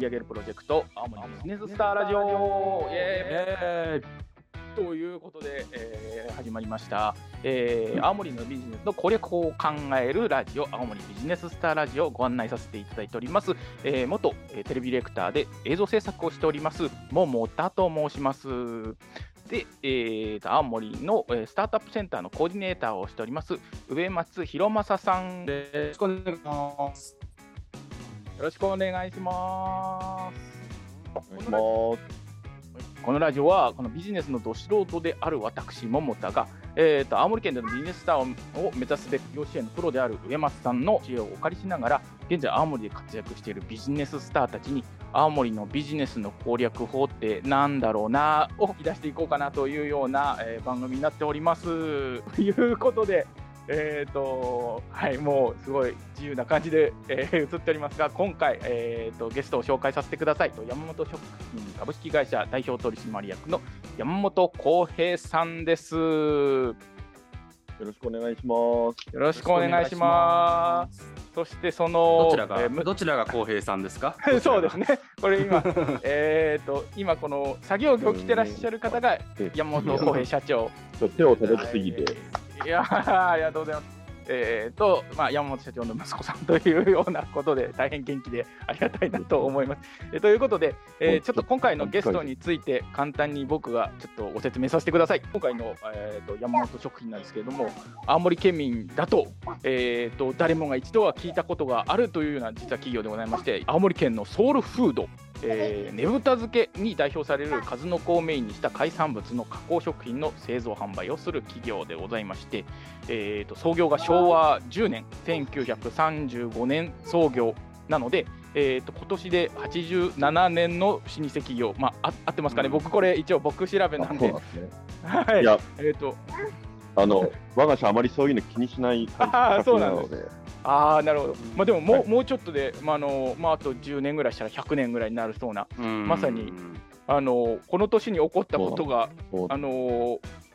盛り上げるプロジェクト青森ビジネススターラジオということで、始まりました、青森のビジネスのこれこう考えるラジオ青森ビジネススターラジオをご案内させていただいております、元テレビディレクターで映像制作をしております桃田と申します。で、青森のスタートアップセンターのコーディネーターをしております植松弘正さんです。よろしくお願いします。よろしくお願いします。このラジオはこのビジネスのど素人である私桃田が、青森県でのビジネススターを目指すべく業支援のプロである植松さんの知恵をお借りしながら現在青森で活躍しているビジネススターたちに青森のビジネスの攻略法ってなんだろうなを引き出していこうかなというような、番組になっておりますということで、はい、もうすごい自由な感じで、映っておりますが、今回、ゲストを紹介させてくださいと山本食品株式会社代表取締役の山本浩平さんです。よろしくお願いします。よろしくお願いします。そしてそのどちらが浩平さんですか？そうですね。これ今今この作業着を着てらっしゃる方が山本浩平社長。手を届きすぎて。ありがとうございます。山本社長の息子さんというようなことで大変元気でありがたいなと思います。ということで、ちょっと今回のゲストについて簡単に僕がちょっとご説明させてください。今回の、山本食品なんですけれども、青森県民だと、誰もが一度は聞いたことがあるというような実は企業でございまして、青森県のソウルフード、ねぶた漬けに代表される数の子をメインにした海産物の加工食品の製造販売をする企業でございまして、創業が昭和10年1935年創業なので、今年で87年の老舗企業、まあ、合ってますかね、僕これ一応僕調べなんで、はい、いや、我が社あまりそういうの気にしない感じなので。あ、なるほど。まあ、でももう、はい、もうちょっとで、あと10年ぐらいしたら100年ぐらいになるそうな、まさにこの年に起こったことが、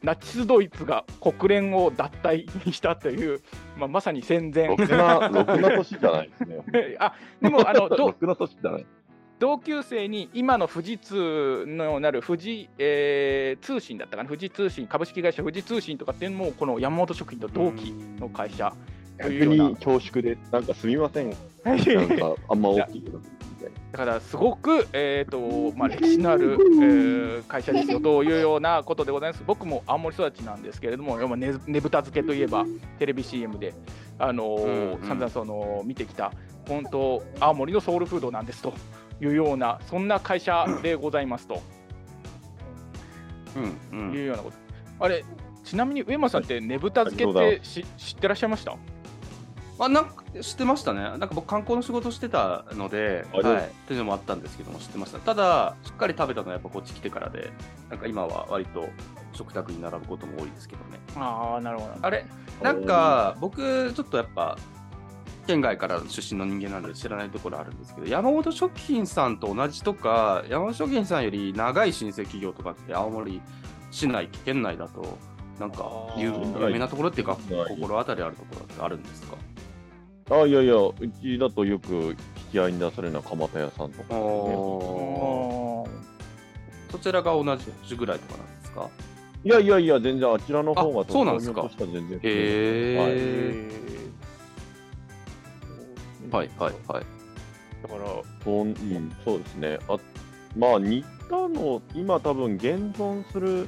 ナチスドイツが国連を脱退にしたという、まさに戦前。ろくな年じゃないですね。あ、でもろくな年じゃない。同級生に今の富士通のなる富士、通信だったかな、富士通信株式会社富士通信とかっていうのもこの山本食品と同期の会社。逆に恐縮で、なんかすみません、なんかあんま大きいけどだからすごく、歴史のある、会社ですよというようなことでございます。僕も青森育ちなんですけれども、ねぶた漬けといえばテレビ CM で、散々その見てきた本当青森のソウルフードなんですというような、そんな会社でございますと、いうようなこと。あれ、ちなみに上間さんってねぶた漬けって知ってらっしゃいました？なんか知ってましたね。なんか僕観光の仕事してたので、というのもあったんですけども、知ってました。ただしっかり食べたのはやっぱこっち来てからで、なんか今は割と食卓に並ぶことも多いですけどね。ああ、なるほど。あれ、なんか僕ちょっとやっぱ県外から出身の人間なんで知らないところあるんですけど、山本食品さんと同じとか山本食品さんより長い新生企業とかって青森市内県内だとなんか有名なところっていうか、心当たりあるところってあるんですか？あ、いやいや、うちだとよく引き合いに出されるのは蒲田屋さんとか、ね、そちらが同じぐらいとかなんですか？いやいやいや、全然あちらの方が。そうなんですか。はいはいはい。だからそうですね。似たの今多分現存する、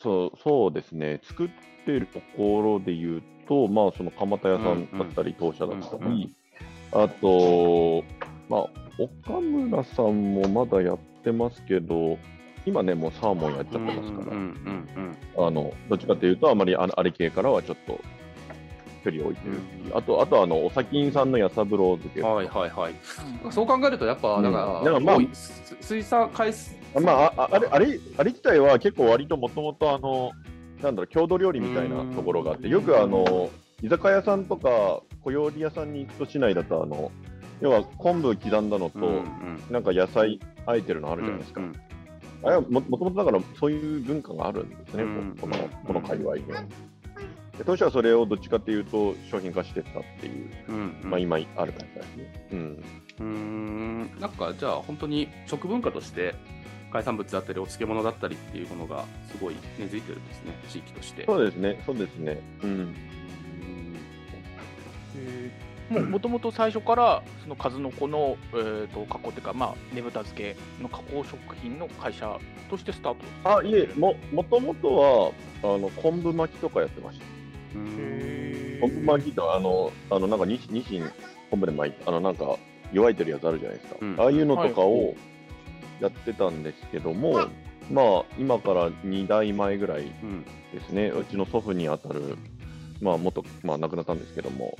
そうですね、作ってるところでいうと、その蒲田屋さんだったり、当社だったり、あと、岡村さんもまだやってますけど、今ね、もうサーモンやっちゃってますから、どっちかというと、あまりあれ系からはちょっと距離を置いてる。あとお砂金さんのやさぶろ漬け。はいはいはい。そう考えると、やっぱ、水産海鮮。あれ自体は結構割ともともと郷土料理みたいなところがあって、よく居酒屋さんとか小料理屋さんに行くと市内だと要は昆布刻んだのとなんか野菜あえてるのあるじゃないですか。あれはもともとだからそういう文化があるんですね、この界隈で。で当社はそれをどっちかっていうと商品化してったっていう、うんうん、まあ、今ある感じですね。うん、なんかじゃあ本当に食文化として海産物だったりお漬物だったりっていうものがすごい根付いてるんですね、地域として。そうですね、そうですね、うん、もともと最初からその数の子の、加工というか、まあ、ねぶた漬けの加工食品の会社としてスタート。あ、いえ、もともとは昆布巻きとかやってました。へ、昆布巻きってなんかニシン昆布で巻いてなんか弱いてるやつあるじゃないですか、うん、ああいうのとかを、はい、やってたんですけども、まあ、今から2代前ぐらいですね、うちの祖父にあたる、まあ、元、まあ、亡くなったんですけども、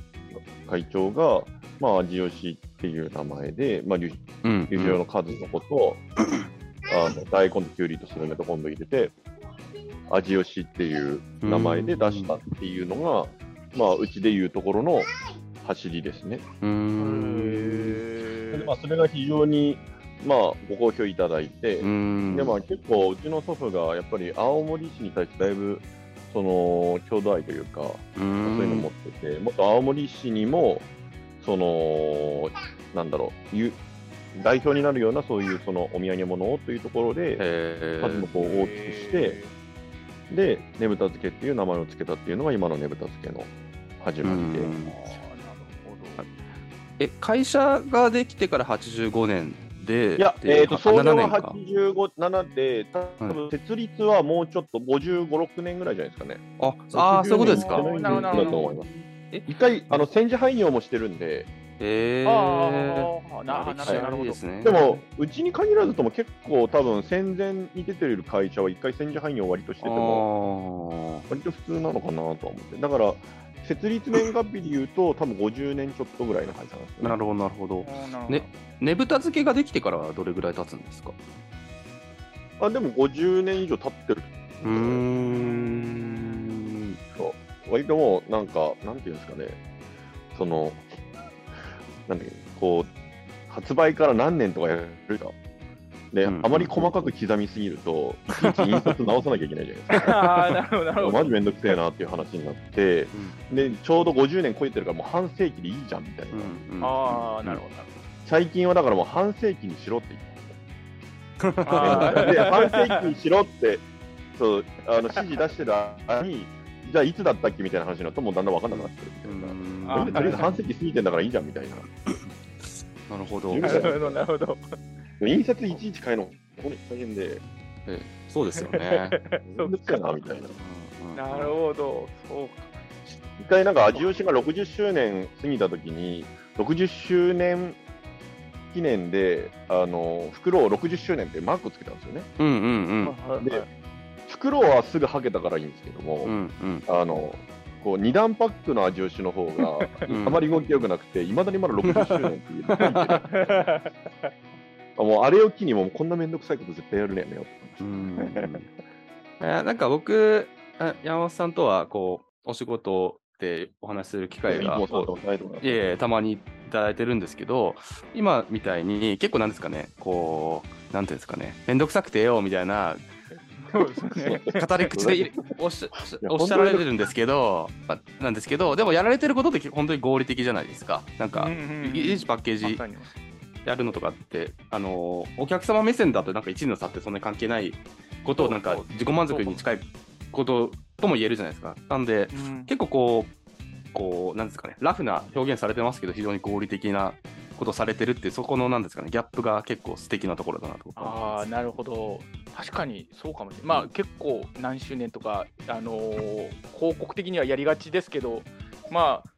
会長が、まあ、味吉っていう名前で、まあ、流通用の数のことを、うん、大根ときゅうりとスルメと昆布入れて味吉っていう名前で出したっていうのが、うん、まあ、うちでいうところの走りですね。うーん、で、まあ、それが非常にまあ、ご好評いただいて、で、まあ、結構うちの祖父がやっぱり青森市に対してだいぶその郷土愛というか、そういうの持ってて、もっと青森市にもそのなんだろう、代表になるようなそういうそのお土産物をというところで数の子を大きくして、でねぶた漬けっていう名前をつけたっていうのが今のねぶた漬けの始まりで。会社ができてから85年で、いや、創業は87で、多分設立はもうちょっと55、6年ぐらいじゃないですかね。ああ、そういうことですか。一回戦時廃業もしてるんで、でもうちに限らずとも結構多分戦前に出てる会社は一回戦時廃業を割としてても割と普通なのかなと思って、だから設立年月日でいうと多分50年ちょっとぐらいの会社なんですね。なるほどなるほど。ねぶた漬けができてからはどれぐらい経つんですか？あ、でも50年以上経ってる。割ともうなんかなんていうんですかね、そのなんていう、こう発売から何年とかやるか。で、うん、あまり細かく刻みすぎると、いちいち印刷直さなきゃいけないじゃないですか。なるほどなるほど。マジめんどくせえなっていう話になって、うん、でちょうど50年超えてるからもう半世紀でいいじゃんみたいな。うんうん、ああ、なるほど。最近はだからもう半世紀にしろって言ってます。で、半世紀にしろってそう指示出してた間に、じゃあいつだったっけみたいな話になるともうだんだん分かんなくなってるみたいな。とりあえず半世紀過ぎてんだからいいじゃんみたいな。なるほど。なるほどなるほど。印刷いちいち変えるのこれ大変で、そうですよね。そうですかなみたいな。なるほど。そうか。一回なんか味吉が60周年過ぎたときに、60周年記念で袋を60周年ってマークをつけたんですよね。うんうんうん。で、袋はすぐはけたからいいんですけども、うんうん、こう2段パックの味吉の方があまり動き良くなくて、いまだにまだ60周年っていう。もうあれを機にもうこんなめんどくさいこと絶対やるねやめようと思いました。なんか僕、山本さんとはこうお仕事でお話しする機会がたまにいただいてるんですけど、今みたいに結構なんですかね、こうなんていうんですかね、めんどくさくてよみたいな語り口でおっしゃられてるんですけど、でもやられてることって本当に合理的じゃないですか。なんかいちパッケージやるのとかって、お客様目線だとなんか1の差ってそんなに関係ないことをなんか自己満足に近いこととも言えるじゃないですか。なんで、うん、結構こうなんですかね、ラフな表現されてますけど非常に合理的なことされてるって、そこのなんですかね、ギャップが結構素敵なところだなと思います。あー、なるほど、確かにそうかもしれない。まあ、うん、結構何周年とか、広告的にはやりがちですけど、まあ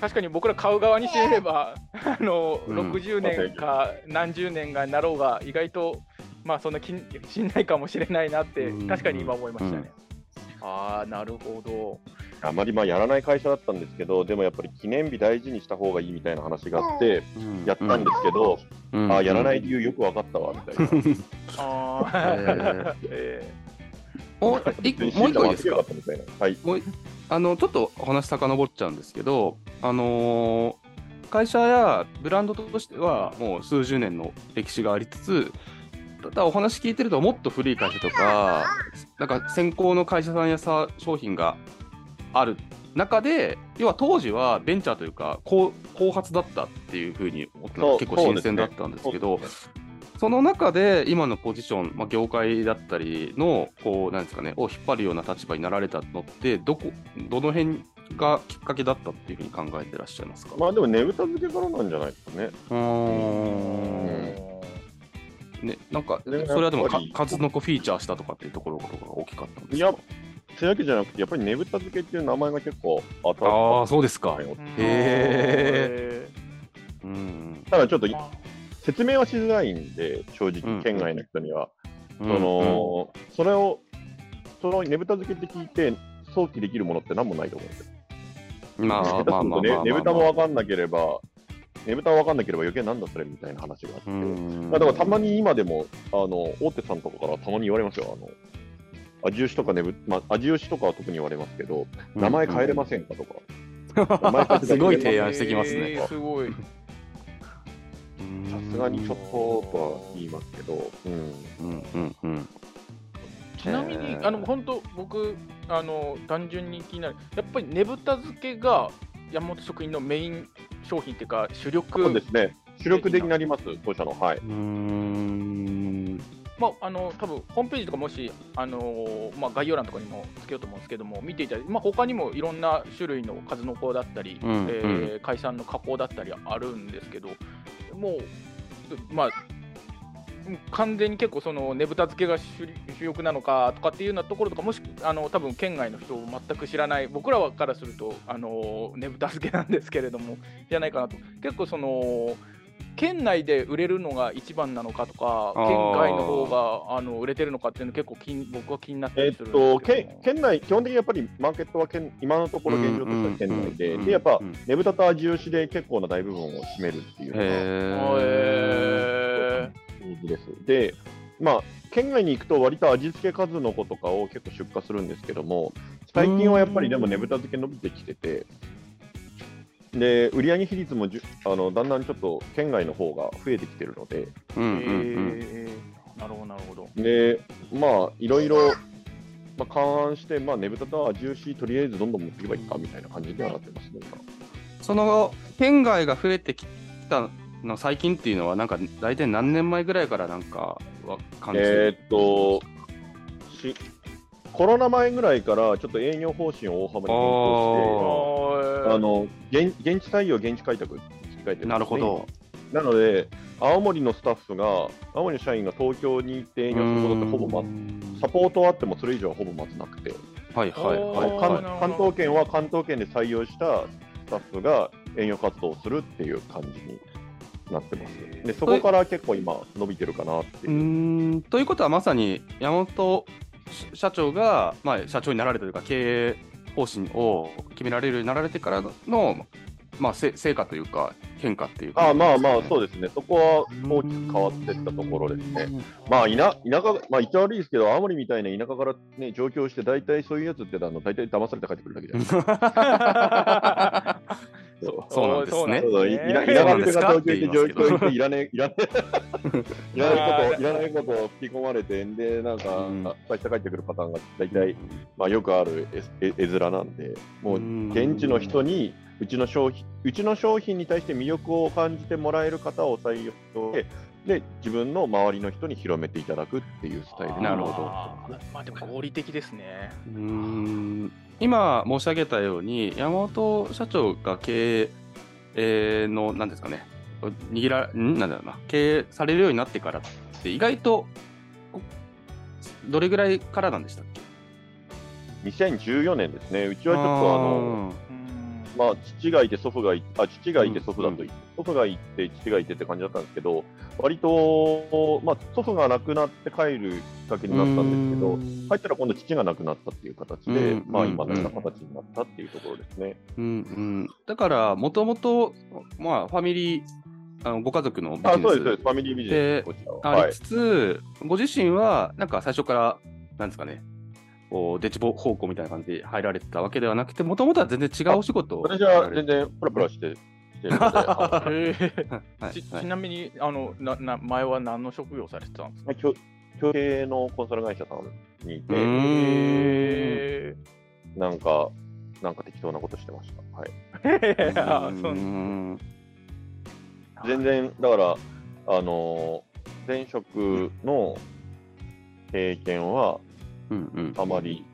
確かに僕ら買う側にしてみれば60年か何十年がなろうが意外とまあそんな気にしないかもしれないなって確かに今思いましたね。ああ、なるほど。あまりまあやらない会社だったんですけど、でもやっぱり記念日大事にした方がいいみたいな話があってやったんですけど、あ、やらない理由よく分かったわみたいな。あもう1個いいですか？はい。ちょっとお話遡っちゃうんですけど、会社やブランドとしてはもう数十年の歴史がありつつ、ただお話聞いてるともっと古い会社とか、なんか先行の会社さんや商品がある中で、要は当時はベンチャーというか後発だったっていう風に結構新鮮だったんですけど、 その中で今のポジション、まあ、業界だったりのこうなんですかねを引っ張るような立場になられたのってどの辺がきっかけだったっていうふうに考えてらっしゃいますか？まあでもねぶた漬けからなんじゃないですかね。ね、なんかそれはでも数の子フィーチャーしたとかっていうところが大きかったんですか？いやそういうわけじゃなくてやっぱりねぶた漬けっていう名前が結構当たった。ああそうですか。へー。うん。ただちょっと説明はしづらいんで、正直県外の人には、そのねぶた漬けって聞いて想起できるものって何もないと思うんですよ。まあまあまあまあ。ねぶたも分かんなければ、ねぶた分かんなければ余計なんだそれみたいな話があって、だからたまに今でも大手さんとかからたまに言われますよ。味吉とかねぶ、まあ味吉とかは特に言われますけど、名前変えれませんかとか。名前変えれませんかすごい提案してきますね。すごい。さすがにちょっととは言いますけど、ちなみに本当僕単純に気になるやっぱりねぶた漬けが山本食品のメイン商品っていうか主力そうですね主力でになります当社のはい。まあ多分ホームページとかもしまあ概要欄とかにもつけようと思うんですけども見ていただいて、まあ他にもいろんな種類の数の子だったり、海産の加工だったりあるんですけど。もうまあ完全に結構そのねぶた漬けが主力なのかとかっていうようなところとかもし多分県外の人を全く知らない僕らからするとねぶた漬けなんですけれどもじゃないかなと結構その県内で売れるのが一番なのかとか県外の方が売れてるのかっていうの結構僕は気になってるんですけど県内基本的にやっぱりマーケットは今のところ現状としては県内で、でやっぱねぶたと味吉で結構な大部分を占めるっていうのが人気です。でまあ県外に行くと割と味付け数の子とかを結構出荷するんですけども最近はやっぱりでもねぶた漬け伸びてきててで売上比率もだんだんちょっと県外の方が増えてきてるので、なるほどなるほど。でまあいろいろ勘案してねぶたと味吉とりあえずどんどん持っていけばいいかみたいな感じにはなってますね。その県外が増えてきたの最近っていうのはなんか大体何年前ぐらいからなんかは感じてる？コロナ前ぐらいからちょっと営業方針を大幅に変更して現地採用現地開拓に切り替えてるんですね。なるほど。なので青森のスタッフが青森の社員が東京に行って営業することってほぼサポートあってもそれ以上はほぼまずなくて、はいはいはい、関東圏は関東圏で採用したスタッフが営業活動をするっていう感じになってます。でそこから結構今伸びてるかなっていう。ということはまさに山本社長が、まあ、社長になられたというか経営方針を決められるようになられてからの、まあ、成果というか変化っていうか、ね、まあまあそうですねそこは大きく変わっていったところですね。まあ田舎まあ一応悪いですけど青森みたいな田舎から、ね、上京して大体そういうやつって大体騙されて帰ってくるだけじゃないですか。そうなんですね。いらないことを吹き込まれてでなんか、明日帰ってくるパターンが大体、まあ、よくある絵面なんでもう現地の人にうちの商品に対して魅力を感じてもらえる方を採用してで自分の周りの人に広めていただくっていうスタイル。なるほど。まあでも合理的ですね。今申し上げたように山本社長が経営の何ですかね経営されるようになってからって意外とどれぐらいからなんでしたっけ？2014年ですね。うちはちょっとまあ祖父がいて父がいてって感じだったんですけど割と、まあ、祖父が亡くなって帰るきっかけになったんですけど入ったら今度父が亡くなったっていう形で、まあ、今のような形になったっていうところですね。だからもともとファミリーご家族のビジネスファミリービジネスこちらはありつつ、はい、ご自身はなんか最初からなんですかねデッチ方向みたいな感じで入られてたわけではなくてもともとは全然違うお仕事を私は全然プラプラしてちなみに前は何の職業されてたんですか？教育のコンサル会社さんにいてなんかなんか適当なことしてました。はい。全然だから前職の経験はあまり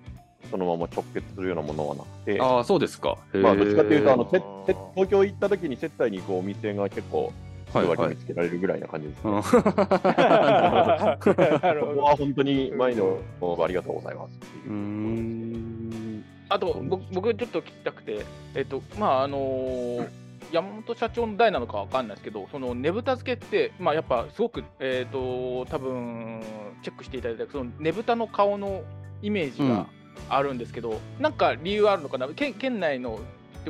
そのまま直結するようなものはなくて、ああそうですか。まあどっちかっていうと東京行った時に接待に行くお店が結構割り見つけられるぐらいな感じですね。ここは本当に毎度ありがとうございますっていう。あと僕ちょっと聞きたくて、まあ山本社長の代なのかわかんないですけど、そのねぶた漬けって、まあ、やっぱすごく、多分チェックしていただいたそのねぶたの顔のイメージがあるんですけど、なんか理由あるのかな。 県内の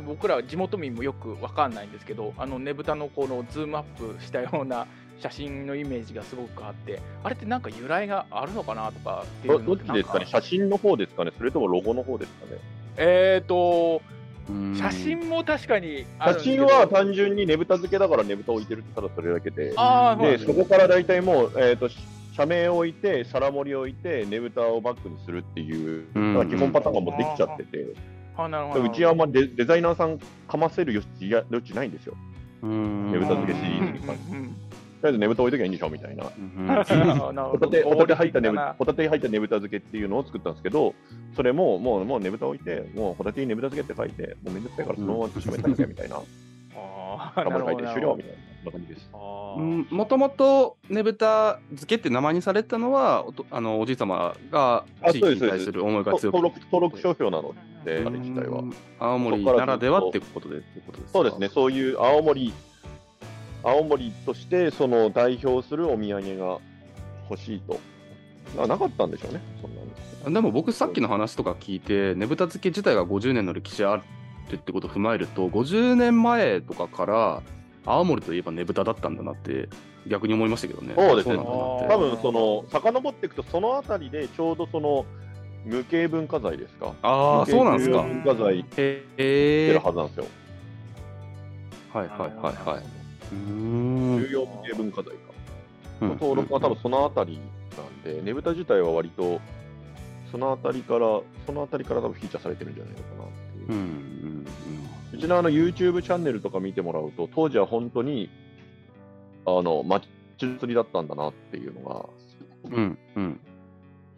僕ら地元民もよくわかんないんですけど、あのねぶたのこのズームアップしたような写真のイメージがすごくあって、あれってなんか由来があるのかなとかっていうのってどっちですかね。写真の方ですかね、それともロゴの方ですかね。写真も確かにあるんですけど、写真は単純にねぶた漬けだからねぶた置いてるってただそれだけで、でそこから大体もう、社名を置いて皿盛りを置いてねぶたをバックにするっていう基本パターンがもうできちゃってて、うちはあんまデザイナーさんかませる余地ないんですよ、ねぶた漬けシリーズに関して。とりあえずねぶた置いときゃいいんでしょみたいな。ホタテ入ったねぶた漬けっていうのを作ったんですけど、それももうねぶた置いて、もうホタテにねぶた漬けって書いて、もうめんどくさいからそのまま閉めたんだみたいな。あなるほど。終了みたいな感じです。もともとねぶた漬けって名前にされたのは、おじい様が地域に対する思いが強く、登録商標なので、あれ自体は青森ならではってことで、そうですね。そういう青森としてその代表するお土産が欲しいとなかったんでしょうね。そんなでも僕さっきの話とか聞いて、ねぶた漬け自体が50年の歴史あるってことを踏まえると、50年前とかから青森といえばねぶただったんだなって逆に思いましたけどね。そうですね。多分その遡っていくと、そのあたりでちょうどその無形文化財ですか。ああそうなんですか。文化財出るはずなんですよ。はいはいはいはい。重要無形文化財か、登録は多分そのあたりなんで、ねぶた自体は割とそのあたりから多分フィーチャーされてるんじゃないのかなっていう。うちのYouTube チャンネルとか見てもらうと、当時は本当に町釣りだったんだなっていうのが、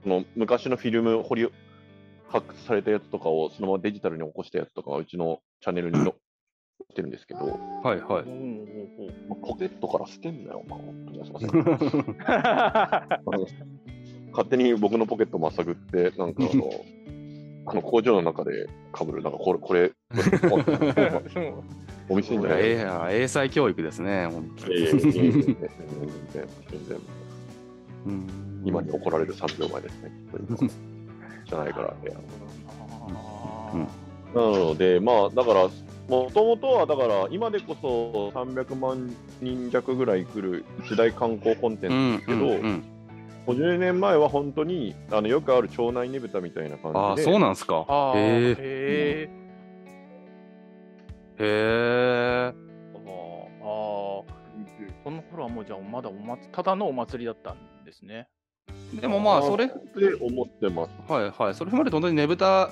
その昔のフィルム発掘されたやつとかをそのままデジタルに起こしたやつとかがうちのチャンネルにしてるんですけど、はいはい。ポケットから捨てんなよ、まあ本当にすいません。勝手に僕のポケットまさぐってなんか工場の中で被るなんかこれお店にない。英才教育ですね。今に怒られる3秒前ですね。じゃないからね。なのでまあだから。もともとはだから今でこそ300万人弱ぐらい来る一大観光コンテンツですけど、50年前は本当によくある町内ねぶたみたいな感じで。ああそうなんですか。へえへえ。その頃はもうじゃあまだただのお祭りだったんですね。でもまあそれって思ってます。はいはい。それまで本当にねぶた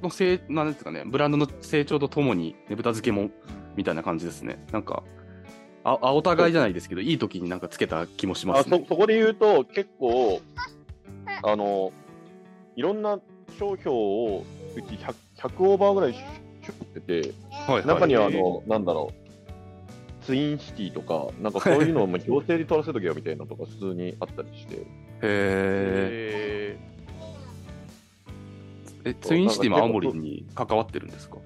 のなんですかね、ブランドの成長とともにねぶた漬けもみたいな感じですね。なんかお互いじゃないですけど、いい時になんかつけた気もしますね。そこで言うと結構いろんな商標をうち 100オーバーぐらい出ってて、中にはなんだろう、ツインシティとかなんかそういうのを行政に取らせとけよみたいなのとか普通にあったりして。へえ。ツインシティも青森に関わってるんですか。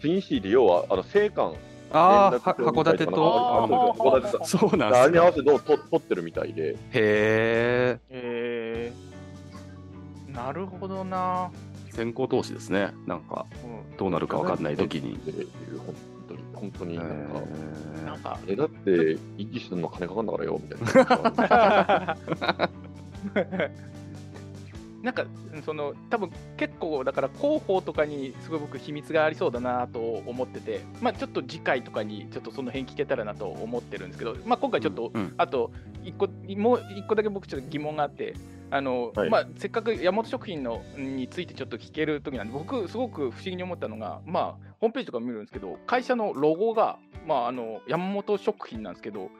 ツインシティって要は青函、函館と函館と、そうなんです。あれに合わせて取ってるみたいで。へえ。なるほどな。先行投資ですね。なんかどうなるかわかんない時に。本当になんかだって維持するの金かかんだからよみたいな。なんか多分結構だから広報とかにすごい僕秘密がありそうだなと思ってて、まあ、ちょっと次回とかにちょっとその辺聞けたらなと思ってるんですけど、まあ、今回ちょっとあと1個だけ僕ちょっと疑問があって、はい、まあ、せっかくヤマト食品のについてちょっと聞けるときなんで、僕すごく不思議に思ったのが、まあ、ホームページとか見るんですけど、会社のロゴが、まあ、ヤマト食品なんですけど、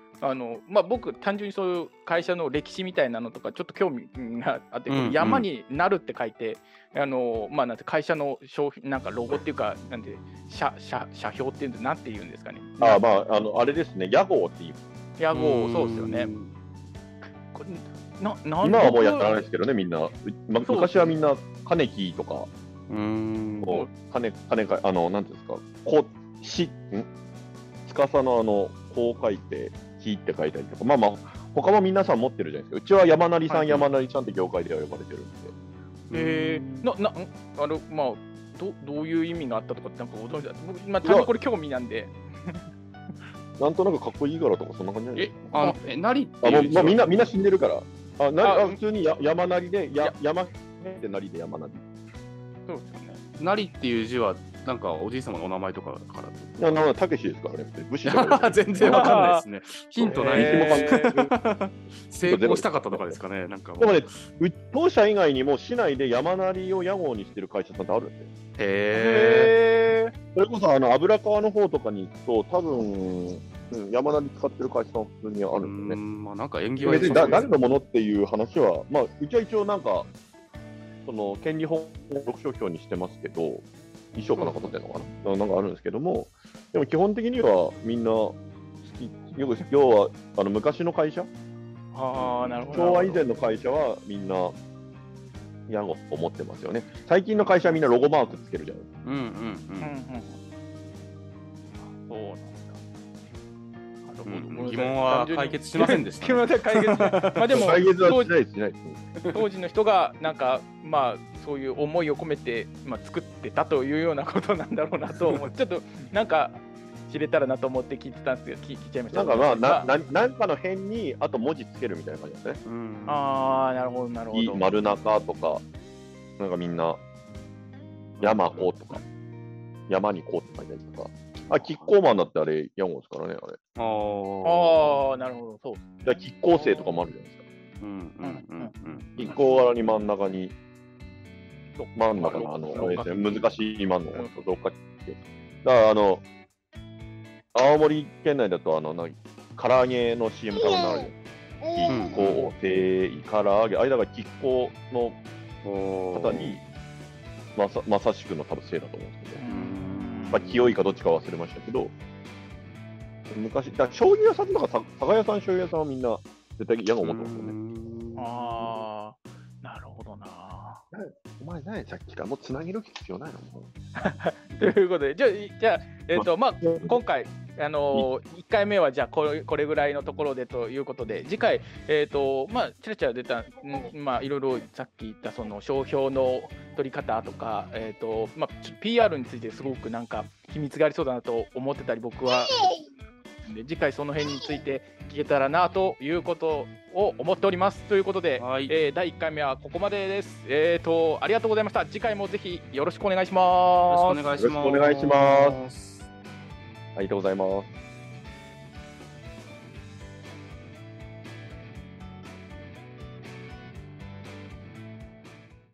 まあ、僕単純にそういう会社の歴史みたいなのとかちょっと興味があって、うんうん、山になるって書いて、まあ、なんて会社の商品なんかロゴっていうか、なんて社標っていうんで、なんて言うんですかね。あ、まあ、あれですね、屋号っていう。屋号、そうですよね。これ今はもうやってないですけどね、みんな、まあ、昔はみんなカネキとか、カネか、なんていうんですか、こしん司のこう書いて木って書いたりとか、まあまあ他も皆さん持ってるじゃないですか。うちは山成さん、はい、山成さんって業界では呼ばれてるんで。まあどういう意味があったとかってなんかご存知だった。僕今多分これ興味なんで。なんとなくかっこいいからとかそんな感じじゃないですか。成っていう字は、まあ、みんな死んでるから。普通に山成で山って成で山成。そうですよね。成っていう字は。なんかおじい様のお名前とかからたけしですか、あれ武士全然わかんないですね。ヒントない成功したかったとかですかね。なんかでもね、当社以外にも市内で山成を屋号にしてる会社さんってあるんですよ。へー。それこそ油川の方とかに行くと多分、山成使ってる会社さん普通にあるんですね。まあなんか縁起は別に誰のものっていう話は、まあうちは一応なんかその権利法を6商標にしてますけど。衣装かなことってのかな、なんかあるんですけども、でも基本的にはみんな好き、よく要は昔の会社、なるほど、昭和以前の会社はみんなヤゴを持ってますよね。最近の会社はみんなロゴマークつけるじゃないですか。うんうんうん、うん、そうなんだ。疑問は解決しませんでした、ね。でも当時の人がなんか、まあ、そういう思いを込めて、まあ、作ってたというようなことなんだろうなと思って、ちょっとなんか知れたらなと思って聞いてたんですけど、聞いちゃいました。なんか、まあ、なんかの辺にあと文字つけるみたいな感じですね。ああ、なるほどなるほど。丸中とかなんかみんな山子とか山にこうって書いたりとか。キッコーマンだってあれヤゴですからね、あれ。ああ、なるほど、そう。じゃキッコー生とかもあるじゃないですか。キッコー柄に真ん中に、真ん中の難しい真ん中のどっかって。だから青森県内だと唐揚げの CM とかもあるじゃないですか。キッコー生、唐揚げ、あれだからキッコーの方にまさしくの多分生だと思うんですけど。まあ、清いかどっちか忘れましたけど、昔だ醤油屋さんとか酒屋さん、醤油屋さんはみんな絶対嫌が思ってますよね。ああ、なるほどな。お前何さっきからもうつなげる必要ないのもうということで、じゃあまあ今回1回目はじゃあこれぐらいのところでということで、次回まあちらちら出た、まあいろいろさっき言ったその商標の取り方とかまあ PR についてすごくなんか秘密がありそうだなと思ってたり僕は、で次回その辺について聞けたらなということを思っております。ということで、はい第1回目はここまでです。ありがとうございました。次回もぜひよろしくお願いします。よろしくお願いします。ありがとうございます。